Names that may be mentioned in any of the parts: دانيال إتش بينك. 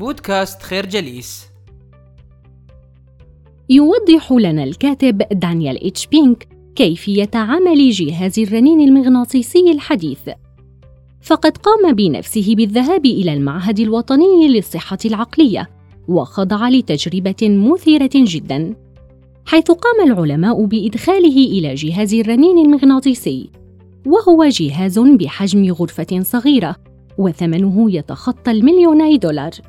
بودكاست خير جليس. يوضح لنا الكاتب دانيال إتش بينك كيفية عمل جهاز الرنين المغناطيسي الحديث، فقد قام بنفسه بالذهاب إلى المعهد الوطني للصحة العقلية وخضع لتجربة مثيرة جداً، حيث قام العلماء بإدخاله إلى جهاز الرنين المغناطيسي، وهو جهاز بحجم غرفة صغيرة وثمنه يتخطى $1,000,000.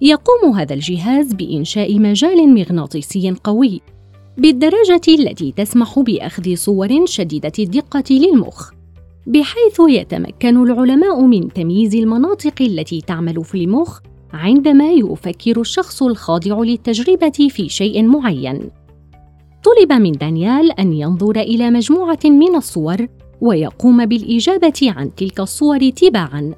يقوم هذا الجهاز بإنشاء مجال مغناطيسي قوي بالدرجة التي تسمح بأخذ صور شديدة الدقة للمخ، بحيث يتمكن العلماء من تمييز المناطق التي تعمل في المخ عندما يفكر الشخص الخاضع للتجربة في شيء معين. طلب من دانيال أن ينظر إلى مجموعة من الصور ويقوم بالإجابة عن تلك الصور تباعاً.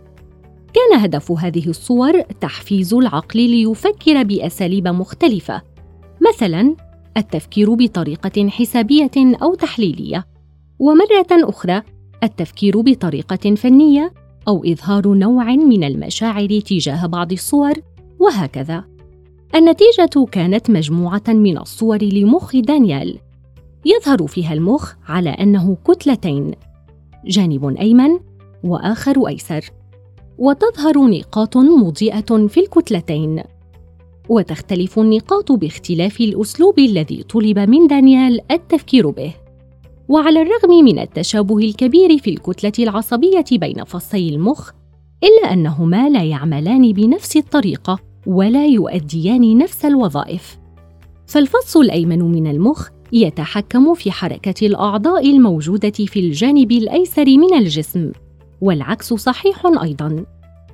كان هدف هذه الصور تحفيز العقل ليفكر بأساليب مختلفة، مثلاً التفكير بطريقة حسابية أو تحليلية، ومرة أخرى التفكير بطريقة فنية أو إظهار نوع من المشاعر تجاه بعض الصور، وهكذا. النتيجة كانت مجموعة من الصور لمخ دانيال، يظهر فيها المخ على أنه كتلتين، جانب أيمن وآخر أيسر، وتظهر نقاط مضيئة في الكتلتين، وتختلف النقاط باختلاف الأسلوب الذي طلب من دانيال التفكير به. وعلى الرغم من التشابه الكبير في الكتلة العصبية بين فصي المخ، إلا أنهما لا يعملان بنفس الطريقة ولا يؤديان نفس الوظائف. فالفص الأيمن من المخ يتحكم في حركة الأعضاء الموجودة في الجانب الأيسر من الجسم، والعكس صحيح أيضاً،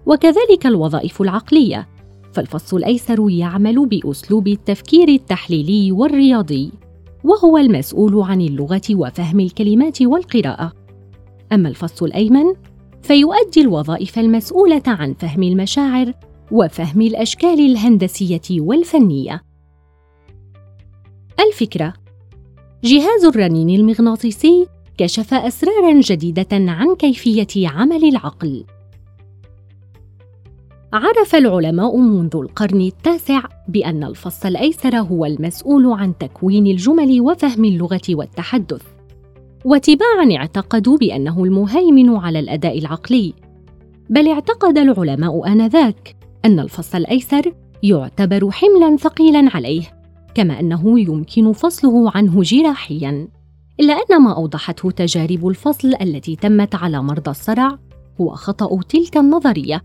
وكذلك الوظائف العقلية، فالفص الأيسر يعمل بأسلوب التفكير التحليلي والرياضي، وهو المسؤول عن اللغة وفهم الكلمات والقراءة. أما الفص الأيمن فيؤدي الوظائف المسؤولة عن فهم المشاعر وفهم الأشكال الهندسية والفنية. الفكرة: جهاز الرنين المغناطيسي كشف أسراراً جديدة عن كيفية عمل العقل. عرف العلماء منذ القرن التاسع بأن الفص الأيسر هو المسؤول عن تكوين الجمل وفهم اللغة والتحدث، وتباعاً اعتقدوا بأنه المهيمن على الأداء العقلي، بل اعتقد العلماء آنذاك أن الفص الأيسر يعتبر حملاً ثقيلاً عليه، كما أنه يمكن فصله عنه جراحياً، إلا أن ما أوضحته تجارب الفصل التي تمت على مرضى الصرع هو خطأ تلك النظرية،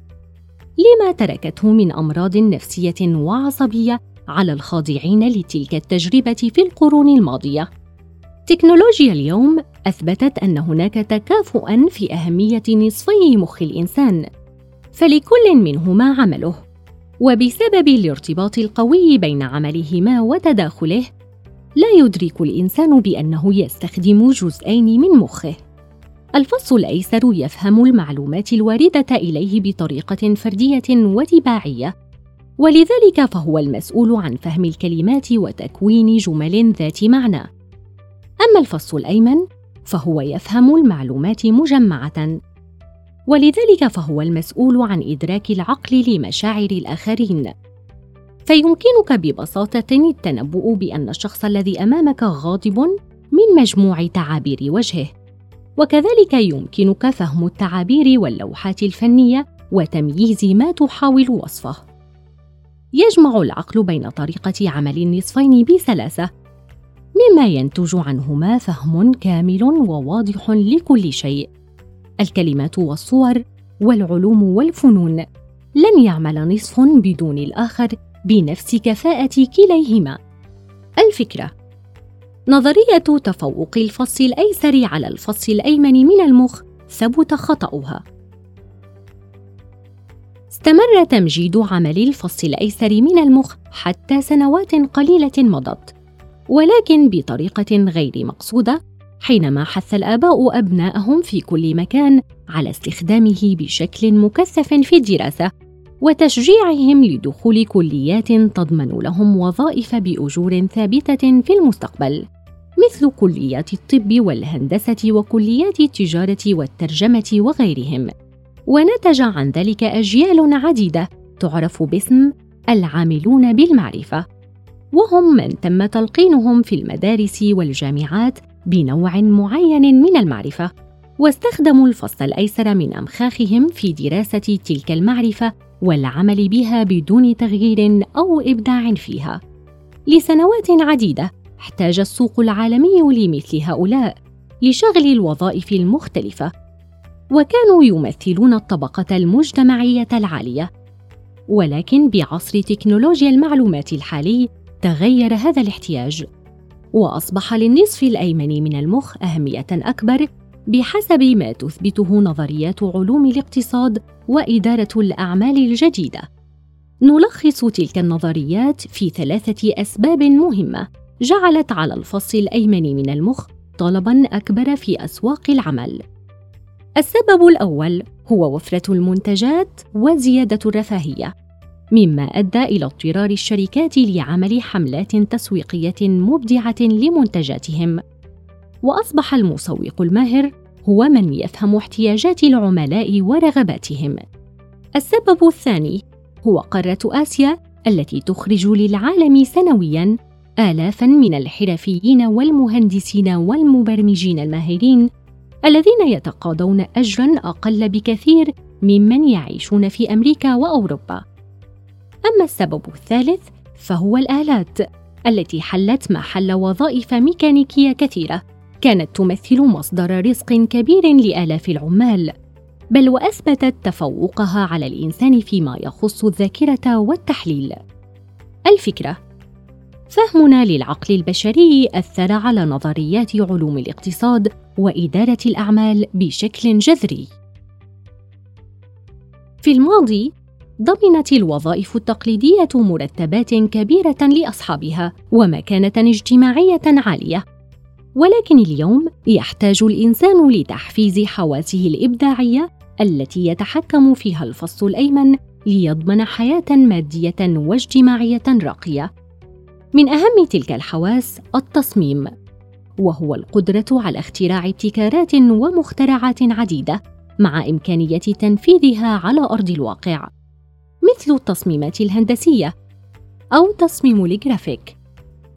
لما تركته من أمراض نفسية وعصبية على الخاضعين لتلك التجربة في القرون الماضية. تكنولوجيا اليوم أثبتت أن هناك تكافؤاً في أهمية نصفي مخ الإنسان، فلكل منهما عمله، وبسبب الارتباط القوي بين عملهما وتداخله، لا يدرك الإنسان بأنه يستخدم جزئين من مخه. الفص الأيسر يفهم المعلومات الواردة إليه بطريقة فردية وتباعية، ولذلك فهو المسؤول عن فهم الكلمات وتكوين جمل ذات معنى. أما الفص الأيمن فهو يفهم المعلومات مجمعة، ولذلك فهو المسؤول عن إدراك العقل لمشاعر الآخرين. فيمكنك ببساطة التنبؤ بأن الشخص الذي أمامك غاضب من مجموع تعابير وجهه، وكذلك يمكنك فهم التعابير واللوحات الفنية وتمييز ما تحاول وصفه. يجمع العقل بين طريقة عمل النصفين بسلاسة، مما ينتج عنهما فهم كامل وواضح لكل شيء. الكلمات والصور والعلوم والفنون لن يعمل نصف بدون الآخر بنفس كفاءة كليهما. الفكرة: نظرية تفوق الفص الأيسر على الفص الأيمن من المخ ثبت خطأها. استمر تمجيد عمل الفص الأيسر من المخ حتى سنوات قليلة مضت، ولكن بطريقة غير مقصودة، حينما حث الآباء أبنائهم في كل مكان على استخدامه بشكل مكثف في الدراسة، وتشجيعهم لدخول كليات تضمن لهم وظائف بأجور ثابتة في المستقبل، مثل كليات الطب والهندسة وكليات التجارة والترجمة وغيرهم. ونتج عن ذلك أجيال عديدة تعرف باسم العاملون بالمعرفة، وهم من تم تلقينهم في المدارس والجامعات بنوع معين من المعرفة، واستخدموا الفص الأيسر من أمخاخهم في دراسة تلك المعرفة والعمل بها بدون تغيير أو إبداع فيها. لسنوات عديدة احتاج السوق العالمي لمثل هؤلاء لشغل الوظائف المختلفة، وكانوا يمثلون الطبقة المجتمعية العالية. ولكن بعصر تكنولوجيا المعلومات الحالي تغير هذا الاحتياج، وأصبح للنصف الأيمن من المخ أهمية أكبر بحسب ما تثبته نظريات علوم الاقتصاد وإدارة الأعمال الجديدة. نلخص تلك النظريات في 3 أسباب مهمة جعلت على الفص الأيمن من المخ طلباً أكبر في أسواق العمل. السبب الأول هو وفرة المنتجات وزيادة الرفاهية، مما أدى إلى اضطرار الشركات لعمل حملات تسويقية مبدعة لمنتجاتهم، وأصبح المسوق الماهر هو من يفهم احتياجات العملاء ورغباتهم. السبب الثاني هو قارة آسيا التي تخرج للعالم سنوياً آلافاً من الحرفيين والمهندسين والمبرمجين الماهرين، الذين يتقاضون أجراً أقل بكثير ممن يعيشون في أمريكا وأوروبا. أما السبب الثالث فهو الآلات التي حلت محل وظائف ميكانيكية كثيرة كانت تمثل مصدر رزق كبير لآلاف العمال، بل وأثبتت تفوقها على الإنسان فيما يخص الذاكرة والتحليل. الفكرة: فهمنا للعقل البشري أثر على نظريات علوم الاقتصاد وإدارة الأعمال بشكل جذري. في الماضي ضمنت الوظائف التقليدية مرتبات كبيرة لأصحابها ومكانة اجتماعية عالية، ولكن اليوم يحتاج الإنسان لتحفيز حواسه الإبداعية التي يتحكم فيها الفص الأيمن ليضمن حياة مادية واجتماعية راقية. من أهم تلك الحواس التصميم، وهو القدرة على اختراع ابتكارات ومخترعات عديدة مع إمكانية تنفيذها على أرض الواقع، مثل التصميمات الهندسية أو تصميم الجرافيك.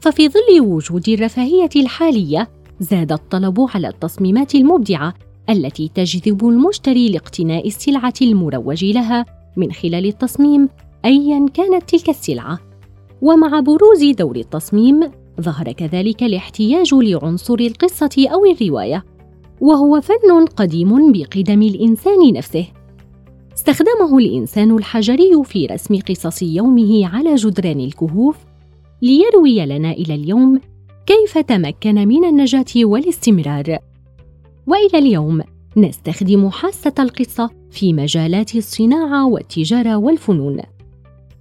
ففي ظل وجود الرفاهية الحالية زاد الطلب على التصميمات المبدعة التي تجذب المشتري لاقتناء السلعة المروج لها من خلال التصميم أياً كانت تلك السلعة. ومع بروز دور التصميم ظهر كذلك الاحتياج لعنصر القصة أو الرواية، وهو فن قديم بقدم الإنسان نفسه. استخدمه الإنسان الحجري في رسم قصص يومه على جدران الكهوف ليروي لنا إلى اليوم كيف تمكن من النجاة والاستمرار. وإلى اليوم نستخدم حاسة القصة في مجالات الصناعة والتجارة والفنون،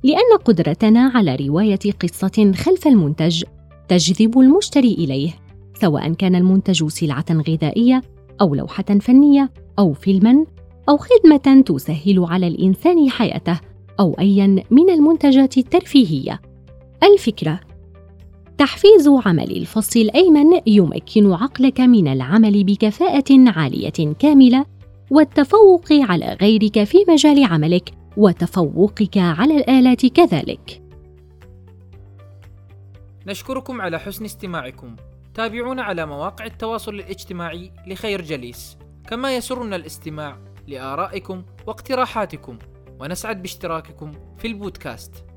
لأن قدرتنا على رواية قصة خلف المنتج تجذب المشتري إليه، سواء كان المنتج سلعة غذائية أو لوحة فنية أو فيلماً أو خدمة تسهل على الإنسان حياته أو أياً من المنتجات الترفيهية. الفكرة: تحفيز عمل الفص الأيمن يمكن عقلك من العمل بكفاءة عالية كاملة والتفوق على غيرك في مجال عملك وتفوقك على الآلات كذلك. نشكركم على حسن استماعكم. تابعونا على مواقع التواصل الاجتماعي لخير جليس، كما يسرنا الاستماع لآرائكم واقتراحاتكم، ونسعد باشتراككم في البودكاست.